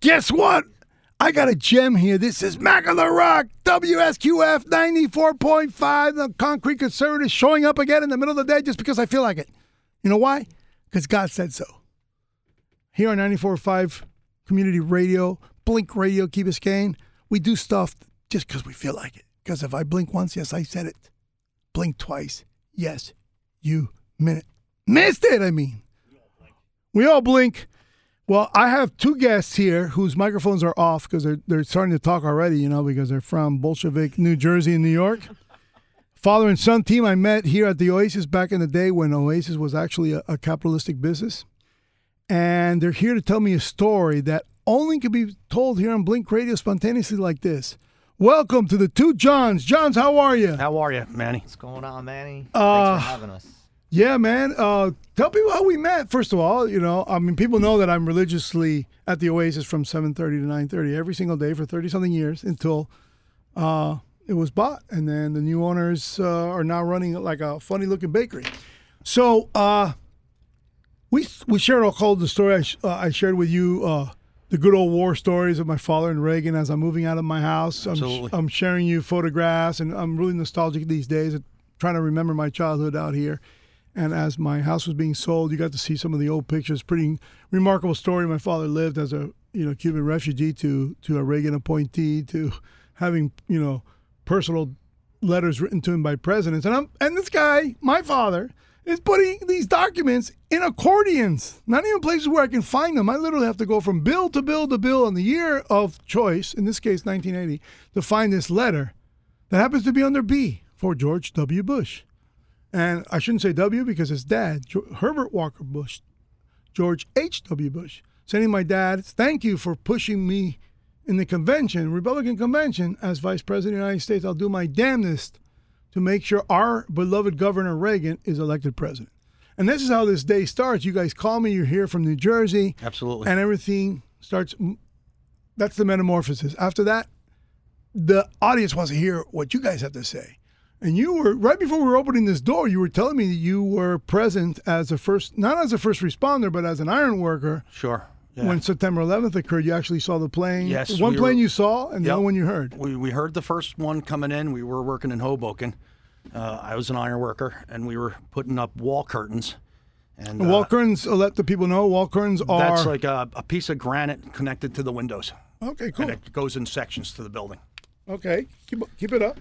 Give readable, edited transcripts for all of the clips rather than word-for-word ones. Guess what? I got a gem here. This is Mac on the Rock, WSQF 94.5, the Concrete Conservative, showing up again in the middle of the day just because I feel like it. You know why? Because God said so. Here on 94.5 Community Radio, Blink Radio, Key Biscayne, we do stuff just because we feel like it. Because if I blink once, yes, I said it. Blink twice, yes, you missed it, I mean. We all blink. Well, I have two guests here whose microphones are off because they're starting to talk already, you know, because they're from Bolshevik, New Jersey, and New York. Father and son team I met here at the Oasis back in the day when Oasis was actually a capitalistic business. And they're here to tell me a story that only can be told here on Blink Radio spontaneously like this. Welcome to the two Johns. Johns, how are you? How are you, Manny? What's going on, Manny? Thanks for having us. Yeah, man. Tell people how we met. First of all, you know, I mean, people know that I'm religiously at the Oasis from 7:30 to 9:30 every single day for 30-something years until it was bought. And then the new owners are now running like a funny-looking bakery. So we shared all called the story I shared with you, the good old war stories of my father and Reagan as I'm moving out of my house. I'm sharing you photographs, and I'm really nostalgic these days, trying to remember my childhood out here. And as my house was being sold, you got to see some of the old pictures. Pretty remarkable story. My father lived as a Cuban refugee to a Reagan appointee, to having personal letters written to him by presidents. And this guy, my father, is putting these documents in accordions. Not even places where I can find them. I literally have to go from bill to bill to bill on the year of choice, in this case 1980, to find this letter that happens to be under B for George W. Bush. And I shouldn't say W because his dad, Herbert Walker Bush, George H.W. Bush, sending my dad, thank you for pushing me in the convention, Republican convention, as Vice President of the United States. I'll do my damnedest to make sure our beloved Governor Reagan is elected president. And this is how this day starts. You guys call me. You're here from New Jersey. Absolutely. And everything starts. That's the metamorphosis. After that, the audience wants to hear what you guys have to say. And you were, right before we were opening this door, you were telling me that you were present as not as a first responder, but as an iron worker. Sure. Yeah. When September 11th occurred, you actually saw the plane. Yes. One plane you saw and the other one you heard. We heard the first one coming in. We were working in Hoboken. I was an iron worker, and we were putting up wall curtains. And wall curtains, let the people know, wall curtains are... That's like a piece of granite connected to the windows. Okay, cool. And it goes in sections to the building. Okay. Keep it up.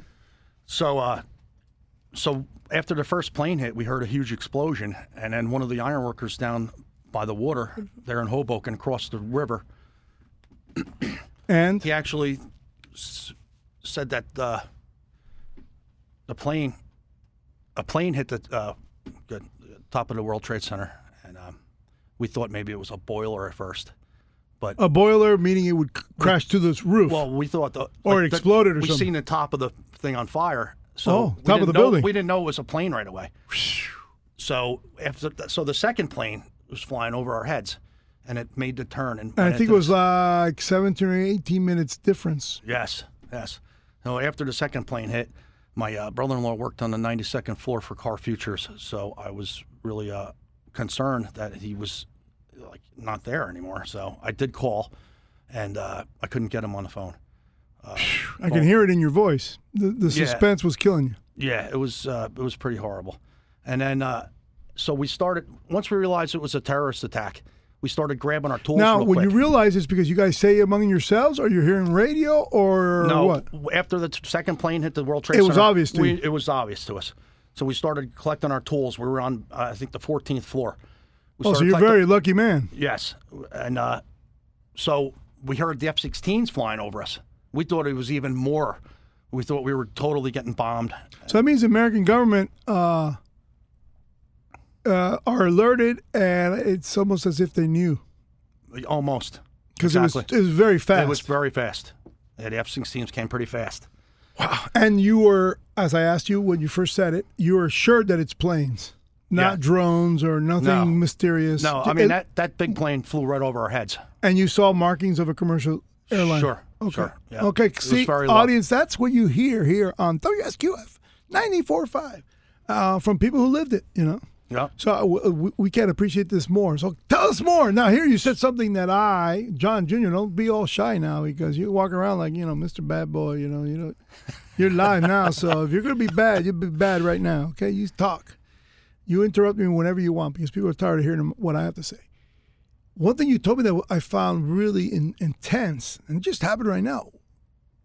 So so after the first plane hit, we heard a huge explosion, and then one of the ironworkers down by the water there in Hoboken crossed the river. And? He actually said that a plane hit the top of the World Trade Center, and we thought maybe it was a boiler at first. But a boiler, meaning it would crash to this roof. Well, we thought it exploded or something. We'd seen the top of the thing on fire, so top of the building. We didn't know it was a plane right away. So so the second plane was flying over our heads, and it made the turn. And I think it was like 17 or 18 minutes difference. Yes, yes. So after the second plane hit, my brother-in-law worked on the 92nd floor for Car Futures, so I was really concerned that he was not there anymore. So I did call, and I couldn't get him on the phone. I can hear it in your voice. The suspense was killing you. Yeah, it was pretty horrible. And then so we started, once we realized it was a terrorist attack, we started grabbing our tools. Now, when you realize it's because you guys say among yourselves, or you're hearing radio, or what? No, after the second plane hit the World Trade Center. It was obvious to you. It was obvious to us. So we started collecting our tools. We were on, I think, the 14th floor. So you're a very lucky man. Yes. And so we heard the F-16s flying over us. We thought it was even more. We thought we were totally getting bombed. So that means the American government are alerted, and it's almost as if they knew. Almost. Because it was very fast. It was very fast. The F-16s came pretty fast. Wow. And you were, as I asked you when you first said it, you were assured that it's planes. Not drones or nothing mysterious. No, I mean, that big plane flew right over our heads. And you saw markings of a commercial airline. Sure, okay. Sure. Yeah. Okay, see, audience, that's what you hear here on WSQF 94.5 from people who lived it, Yeah. So we can't appreciate this more. So tell us more. Now, here you said something that I, John Jr., don't be all shy now, because you walk around like, Mr. Bad Boy, you're lying now. So if you're going to be bad, you'll be bad right now. Okay, you talk. You interrupt me whenever you want, because people are tired of hearing what I have to say. One thing you told me that I found really intense, and it just happened right now,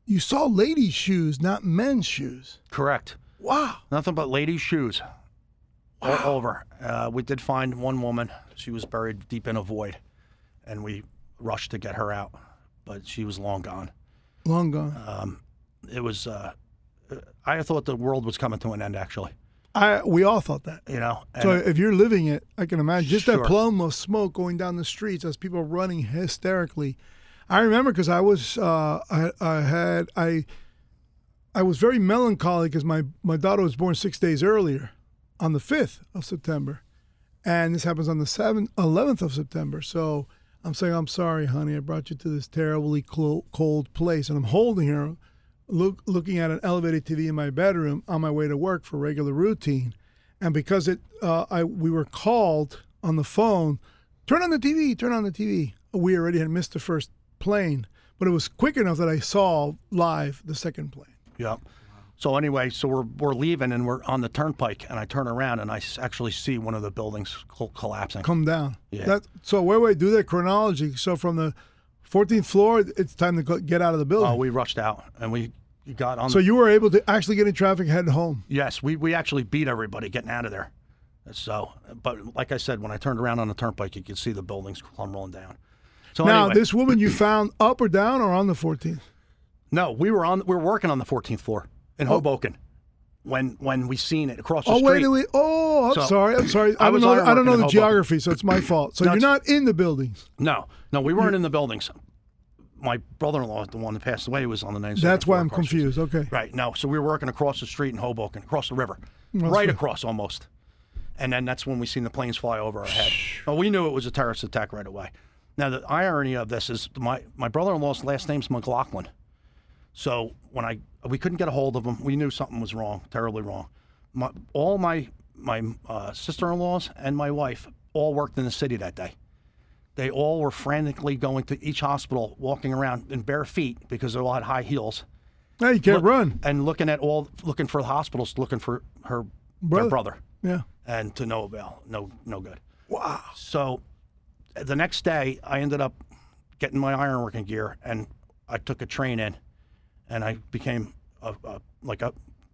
you saw ladies' shoes, not men's shoes. Correct. Wow. Nothing but ladies' shoes. Wow. All over. We did find one woman. She was buried deep in a void, and we rushed to get her out, but she was long gone. Long gone. It was. I thought the world was coming to an end, actually. We all thought that. So if you're living it, I can imagine. Just sure. That plume of smoke going down the streets as people are running hysterically. I remember because I was I was very melancholy because my daughter was born 6 days earlier, on the 5th of September, and this happens on the 11th of September. So I'm saying, I'm sorry, honey, I brought you to this terribly cold place, and I'm holding her, looking at an elevated TV in my bedroom on my way to work for regular routine. And because we were called on the phone, turn on the TV, turn on the TV. We already had missed the first plane, but it was quick enough that I saw live the second plane. Yeah. So anyway, so we're leaving and we're on the turnpike, and I turn around and I actually see one of the buildings collapsing. Come down. Yeah. So wait, do that chronology. So from the 14th floor, it's time to get out of the building. Oh, we rushed out and we got on. So you were able to actually get in traffic, head home. Yes, we actually beat everybody getting out of there. So, but like I said, when I turned around on the turnpike, you could see the buildings come rolling down. So now, anyway, this woman you found up or down or on the 14th? No, we were working on the 14th floor in Hoboken when we seen it across the street. I'm sorry. I don't know the geography, so it's my fault. So you're not in the buildings? No, we weren't in the buildings. My brother-in-law, the one that passed away, was on the 9th. That's why I'm confused. Okay. Right. No, so we were working across the street in Hoboken, across the river, across almost. And then that's when we seen the planes fly over our head. Well, we knew it was a terrorist attack right away. Now, the irony of this is my brother-in-law's last name's McLaughlin. So when we couldn't get a hold of him, we knew something was wrong, terribly wrong. All my sister-in-laws and my wife all worked in the city that day. They all were frantically going to each hospital, walking around in bare feet because they all had high heels. Now you can't run. And looking for the hospitals, looking for their brother. Yeah. And to no avail, no good. Wow. So the next day, I ended up getting my ironworking gear, and I took a train in, and I became a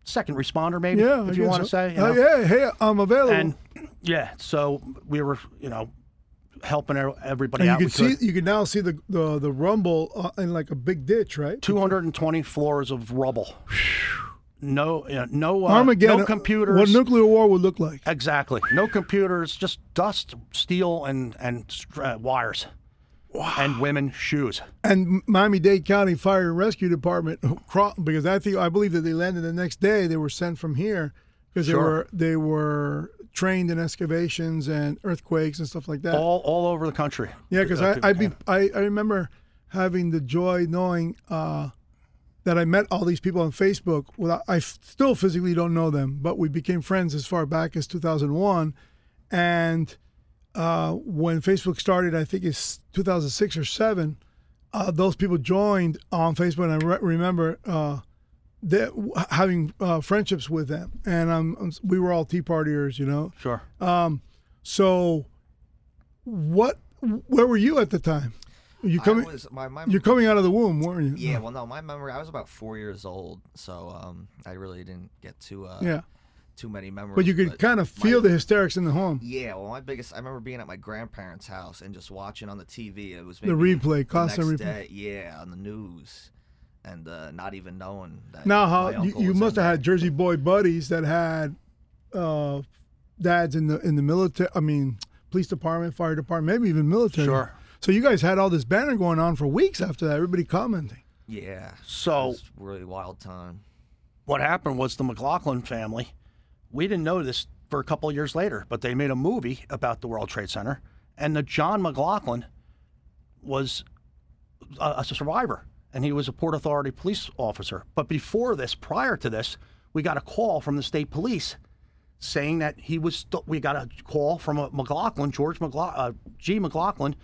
second responder, maybe, if you want to say. Yeah, hey, I'm available. And yeah, so we were, helping everybody out. You can now see the rumble in like a big ditch, right? 220 floors of rubble. No Armageddon, no computers. What nuclear war would look like. Exactly. No computers, just dust, steel, and wires. Wow. And women's shoes. And Miami-Dade County Fire and Rescue Department, because I believe that they landed the next day. They were sent from here because they were trained in excavations and earthquakes and stuff like that. All over the country. Yeah, because I remember having the joy knowing that I met all these people on Facebook. Well, I still physically don't know them, but we became friends as far back as 2001. And when Facebook started, I think it's 2006 or 2007, those people joined on Facebook, and I remember having friendships with them. And we were all Tea Partiers, Sure. So where were you at the time? You're coming out of the womb, weren't you? Yeah, well, no, my memory, I was about 4 years old, so I really didn't get to too many memories. But you could kind of feel the hysterics in the home. Yeah, well, I remember being at my grandparents' house and just watching on the TV. It was maybe the constant replay. Yeah, on the news, and not even knowing that. Now, you must have had Jersey boy buddies that had dads in the military. I mean, police department, fire department, maybe even military. Sure. So you guys had all this banner going on for weeks after that. Everybody commenting. Yeah. So it was a really wild time. What happened was the McLaughlin family. We didn't know this for a couple of years later, but they made a movie about the World Trade Center, and the John McLaughlin was a survivor, and he was a Port Authority police officer. But prior to this, we got a call from the state police saying that he was, we got a call from a McLaughlin, G. McLaughlin,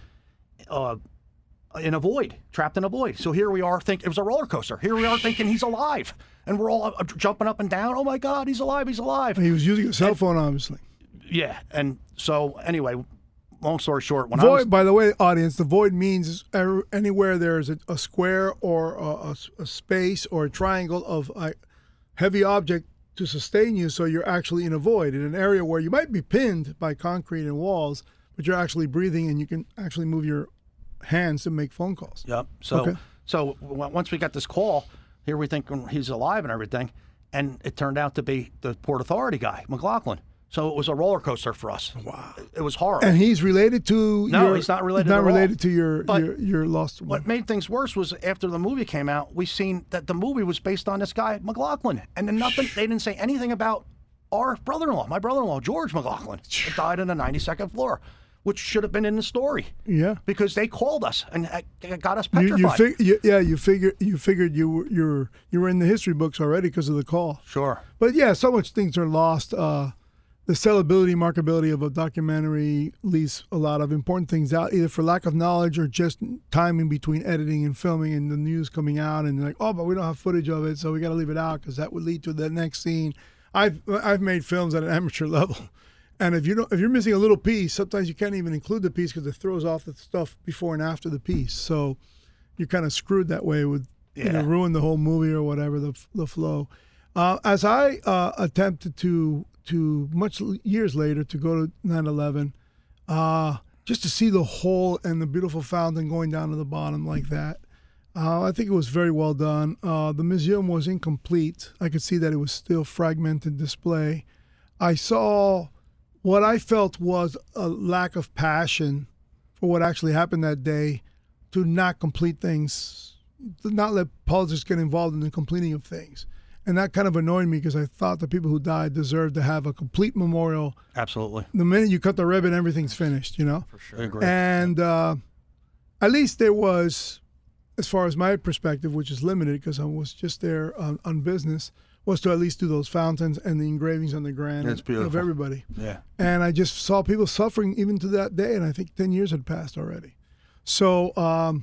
in a void, trapped in a void. So here we are thinking, it was a roller coaster. Here we are thinking he's alive. And we're all jumping up and down. Oh my God, he's alive, he's alive. He was using a cell phone, obviously. Yeah, and so anyway, long story short, when void, I was... By the way, audience, the void means anywhere there's a square or a space or a triangle of a heavy object to sustain you, so you're actually in a void, in an area where you might be pinned by concrete and walls, but you're actually breathing and you can actually move your hands to make phone calls. Yep. So, okay. So once we got this call, here we think he's alive and everything, and it turned out to be the Port Authority guy, McLaughlin. So it was a roller coaster for us. Wow. It was horrible. And he's related to... No, he's not related at all. Not related to your lost one. What made things worse was after the movie came out, we seen that the movie was based on this guy, McLaughlin. And then nothing, they didn't say anything about our brother-in-law, my brother-in-law, George McLaughlin, that died on the 92nd floor, which should have been in the story. Yeah. Because they called us and got us petrified. You figured you were in the history books already because of the call. Sure. But yeah, so much things are lost... The sellability, marketability of a documentary leaves a lot of important things out, either for lack of knowledge or just timing between editing and filming and the news coming out. And like, oh, but we don't have footage of it, so we got to leave it out because that would lead to the next scene. I've made films at an amateur level, and if you're missing a little piece, sometimes you can't even include the piece because it throws off the stuff before and after the piece. So you're kind of screwed that way with ruin the whole movie or whatever the flow. As I attempted to much years later to go to 9/11, just to see the hole and the beautiful fountain going down to the bottom like that. I think it was very well done. The museum was incomplete. I could see that it was still fragmented display. I saw what I felt was a lack of passion for what actually happened that day, to not complete things, to not let politics get involved in the completing of things. And that kind of annoyed me because I thought the people who died deserved to have a complete memorial. Absolutely. The minute you cut the ribbon, everything's finished, you know? For sure. I agree. And at least there was, as far as my perspective, which is limited because I was just there on business, was to at least do those fountains and the engravings on the granite of everybody. Yeah. And I just saw people suffering even to that day, and I think 10 years had passed already. So...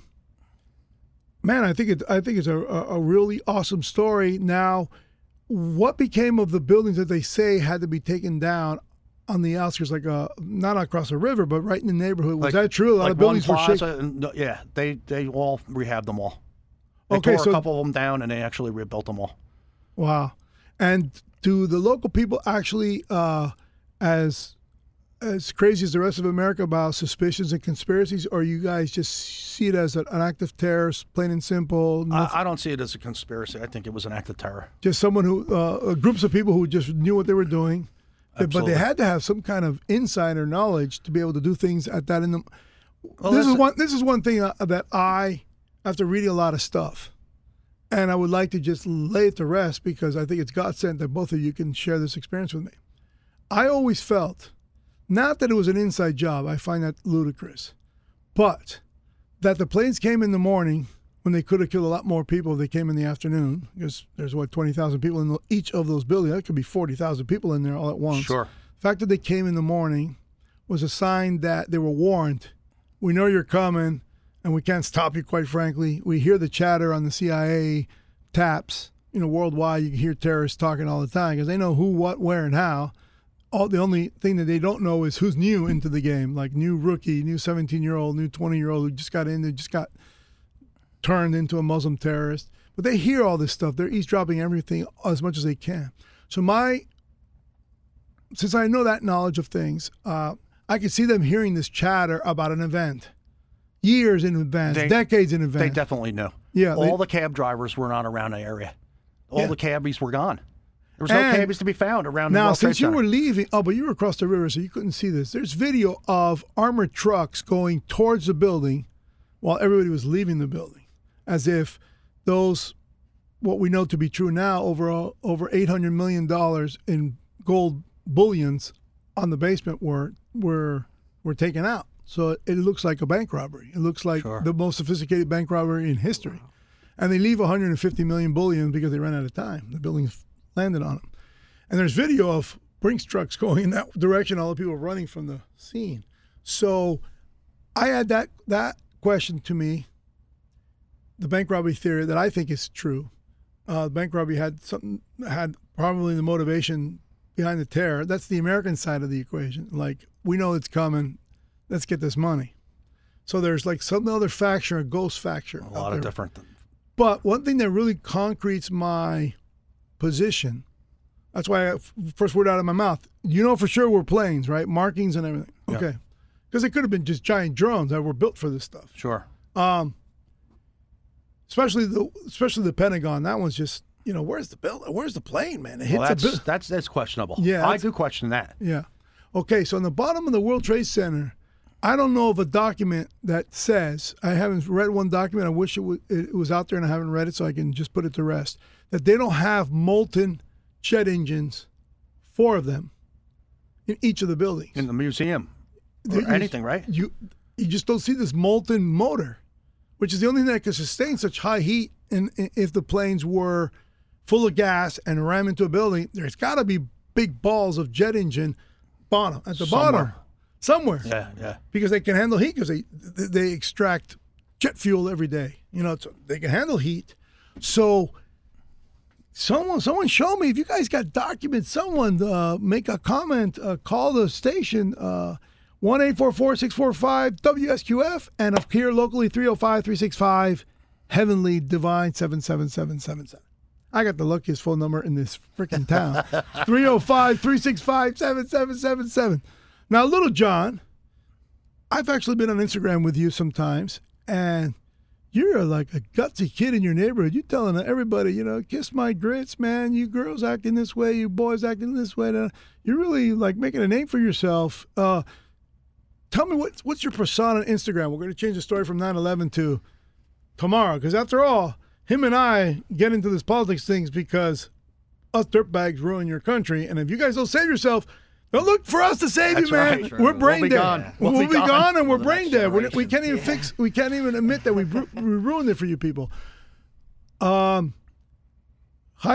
Man, I think it's a really awesome story. Now, what became of the buildings that they say had to be taken down on the outskirts, like not across the river, but right in the neighborhood? Was that true? A lot of buildings were shaken. Yeah, they all rehabbed them all. They tore a couple of them down, and they actually rebuilt them all. Wow. And do the local people actually, as crazy as the rest of America about suspicions and conspiracies, or you guys just see it as an act of terror, plain and simple? I don't see it as a conspiracy. I think it was an act of terror. Just someone who, groups of people who just knew what they were doing. Absolutely. But they had to have some kind of insider knowledge to be able to do things at that. This is one thing that I, after reading a lot of stuff, and I would like to just lay it to rest because I think it's God sent that both of you can share this experience with me. I always felt... Not that it was an inside job, I find that ludicrous, but that the planes came in the morning when they could have killed a lot more people if they came in the afternoon, because there's, 20,000 people in each of those buildings. That could be 40,000 people in there all at once. Sure. The fact that they came in the morning was a sign that they were warned. We know you're coming, and we can't stop you, quite frankly. We hear the chatter on the CIA taps. Worldwide, you can hear terrorists talking all the time because they know who, what, where, and how. The only thing that they don't know is who's new into the game, like new rookie, new 17-year-old, new 20-year-old who just got turned into a Muslim terrorist. But they hear all this stuff. They're eavesdropping everything as much as they can. So since I know that knowledge of things, I could see them hearing this chatter about an event, years in advance, decades in advance. They definitely knew. Yeah, all the cab drivers were not around the area. All the cabbies were gone. There was no cabbies to be found around the World Trade Center. Now, since you were leaving, but you were across the river, so you couldn't see this. There's video of armored trucks going towards the building while everybody was leaving the building, as if what we know to be true now, over $800 million in gold bullions on the basement were taken out. So it looks like a bank robbery. It looks like the most sophisticated bank robbery in history. Wow. And they leave 150 million bullion because they ran out of time. The building's landed on them. And there's video of Brinks trucks going in that direction, all the people running from the scene. So I had that question to me, the bank robbery theory that I think is true. The bank robbery had probably the motivation behind the terror. That's the American side of the equation. Like, we know it's coming. Let's get this money. So there's like some other faction, a ghost faction. A lot of different things. But one thing that really concretes my position, that's why first word out of my mouth, you know for sure we're planes, right? Markings and everything. Okay. Yeah. Because they could have been just giant drones that were built for this stuff. Sure. Especially the Pentagon. That one's just, you know, where's the plane, man? It hits that's questionable. Yeah. I do question that. Yeah. Okay, so on the bottom of the World Trade Center, I don't know of a document that says, I haven't read one document, I wish it was out there and I haven't read it so I can just put it to rest, that they don't have molten jet engines, 4 of them, in each of the buildings. In the museum, anything, right? You just don't see this molten motor, which is the only thing that could sustain such high heat. And if the planes were full of gas and ram into a building, there's got to be big balls of jet engine at the bottom. Somewhere, yeah, because they can handle heat because they extract jet fuel every day. You know, they can handle heat. So someone show me if you guys got documents. Someone make a comment. Call the station 1-844-645-WSQF and up here locally 305-365-HEAVENLY-DIVINE-77777. I got the luckiest phone number in this freaking town. 305-365-7777. Now, Little John, I've actually been on Instagram with you sometimes, and you're like a gutsy kid in your neighborhood. You're telling everybody, you know, kiss my grits, man. You girls acting this way, you boys acting this way. You're really like making a name for yourself. Tell me, what's your persona on Instagram? We're going to change the story from 9/11 to tomorrow, because after all, him and I get into this politics things because us dirtbags ruin your country, and if you guys don't save yourself, don't look for us to save you, man. Right, we're brain dead. We'll be gone, and we're brain dead. We can't even fix. We can't even admit that we ruined it for you people. High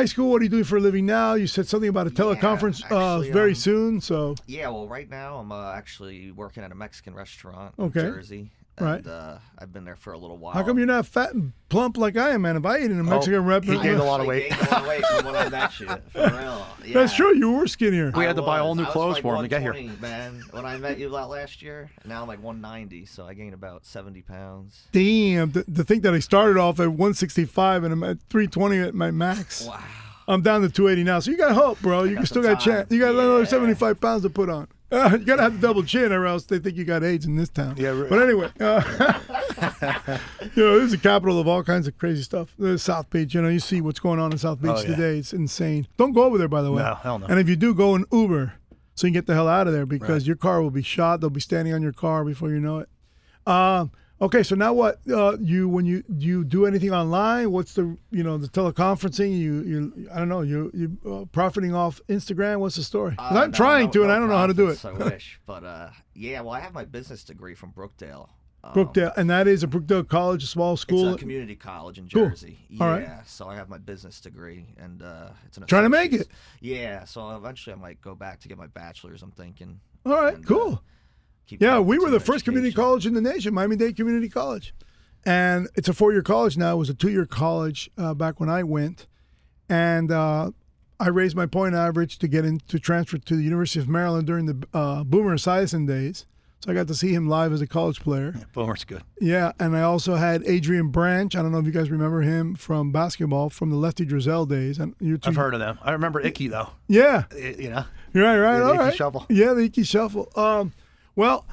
school. What are you doing for a living now? You said something about a teleconference very soon. So yeah, well, right now I'm actually working at a Mexican restaurant in Jersey. Right. I've been there for a little while. How come you're not fat and plump like I am, man? If I ate in a Mexican restaurant, he gained a lot of weight. Yeah. That's true. You were skinnier. We had to buy all new clothes like for him to get here. Man, when I met you last year, now I'm like 190, so I gained about 70 pounds. Damn. To think that I started off at 165 and I'm at 320 at my max. Wow. I'm down to 280 now, so you got hope, bro. You still got a chance. You got another 75 pounds to put on. You gotta have the double chin, or else they think you got AIDS in this town. Yeah, right. But anyway, you know, this is the capital of all kinds of crazy stuff. The South Beach, you know, you see what's going on in South Beach today. It's insane. Don't go over there, by the way. No, hell no. And if you do, go in Uber so you can get the hell out of there, because your car will be shot. They'll be standing on your car before you know it. Okay, so now what? When you do anything online? What's the teleconferencing? I don't know. You profiting off Instagram? What's the story? I'm trying to, and I don't know how to do it. I wish, but yeah. Well, I have my business degree from Brookdale. Brookdale, and that is a Brookdale college, a small school. It's a community college in Jersey. Cool. All right. So I have my business degree, and it's an trying to make it. Yeah. So eventually, I might go back to get my bachelor's. I'm thinking. All right. And, cool. Yeah, we were the first community college in the nation, Miami-Dade Community College. And it's a 4-year college now. It was a 2-year college back when I went. And I raised my point average to get into transfer to the University of Maryland during the Boomer Esiason days. So I got to see him live as a college player. Yeah, Boomer's good. Yeah, and I also had Adrian Branch. I don't know if you guys remember him from basketball, from the Lefty Drizelle days. And I've heard of them. I remember Icky, though. Yeah. You know? Right. The Icky Shuffle. Yeah, the Icky Shuffle. Well,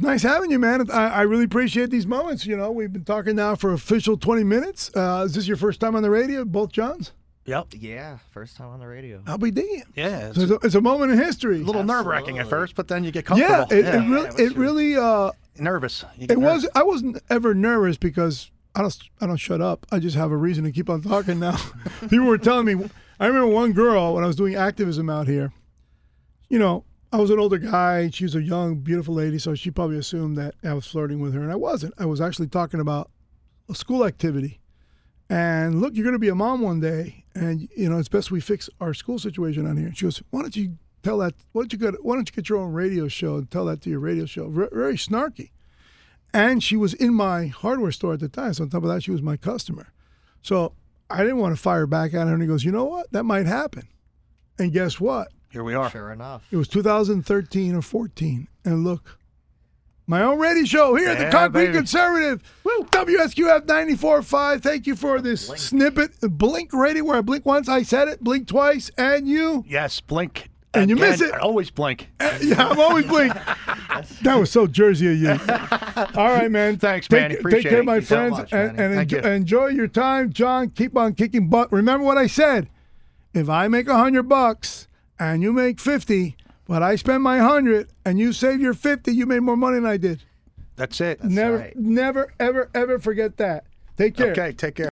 nice having you, man. I really appreciate these moments. You know, we've been talking now for official 20 minutes. Is this your first time on the radio, both Johns? Yep. Yeah, first time on the radio. I'll be damned. Yeah. So it's a moment in history. A little nerve-wracking at first, but then you get comfortable. Yeah, it really nervous. I wasn't ever nervous because I don't shut up. I just have a reason to keep on talking now. People were telling me, I remember one girl when I was doing activism out here, you know, I was an older guy, and she was a young, beautiful lady, so she probably assumed that I was flirting with her, and I wasn't. I was actually talking about a school activity, And look, you're going to be a mom one day, and you know it's best we fix our school situation on here. And she goes, why don't you tell that? Why don't you get your own radio show and tell that to your radio show? Very snarky. And she was in my hardware store at the time, so on top of that, she was my customer. So I didn't want to fire back at her. And he goes, you know what? That might happen. And guess what? Here we are. Sure enough. It was 2013 or 14, and look. My own radio show here at the Concrete Conservative, Woo. WSQF 94.5. Thank you for this snippet. Blink Radio, where I blink once, I said it, blink twice, and you? Yes, blink. And again, you miss it. I always blink. Yeah, I'm always blink. That was so Jersey of you. All right, man. Thanks, man. Appreciate it. Take care, my friends, so much, and enjoy your time. John, keep on kicking butt. Remember what I said. If I make $100 and you make 50, but I spend my 100 and you save your 50, you made more money than I did. That's it. That's never, right. Never, ever, ever forget that. Take care. Okay, take care.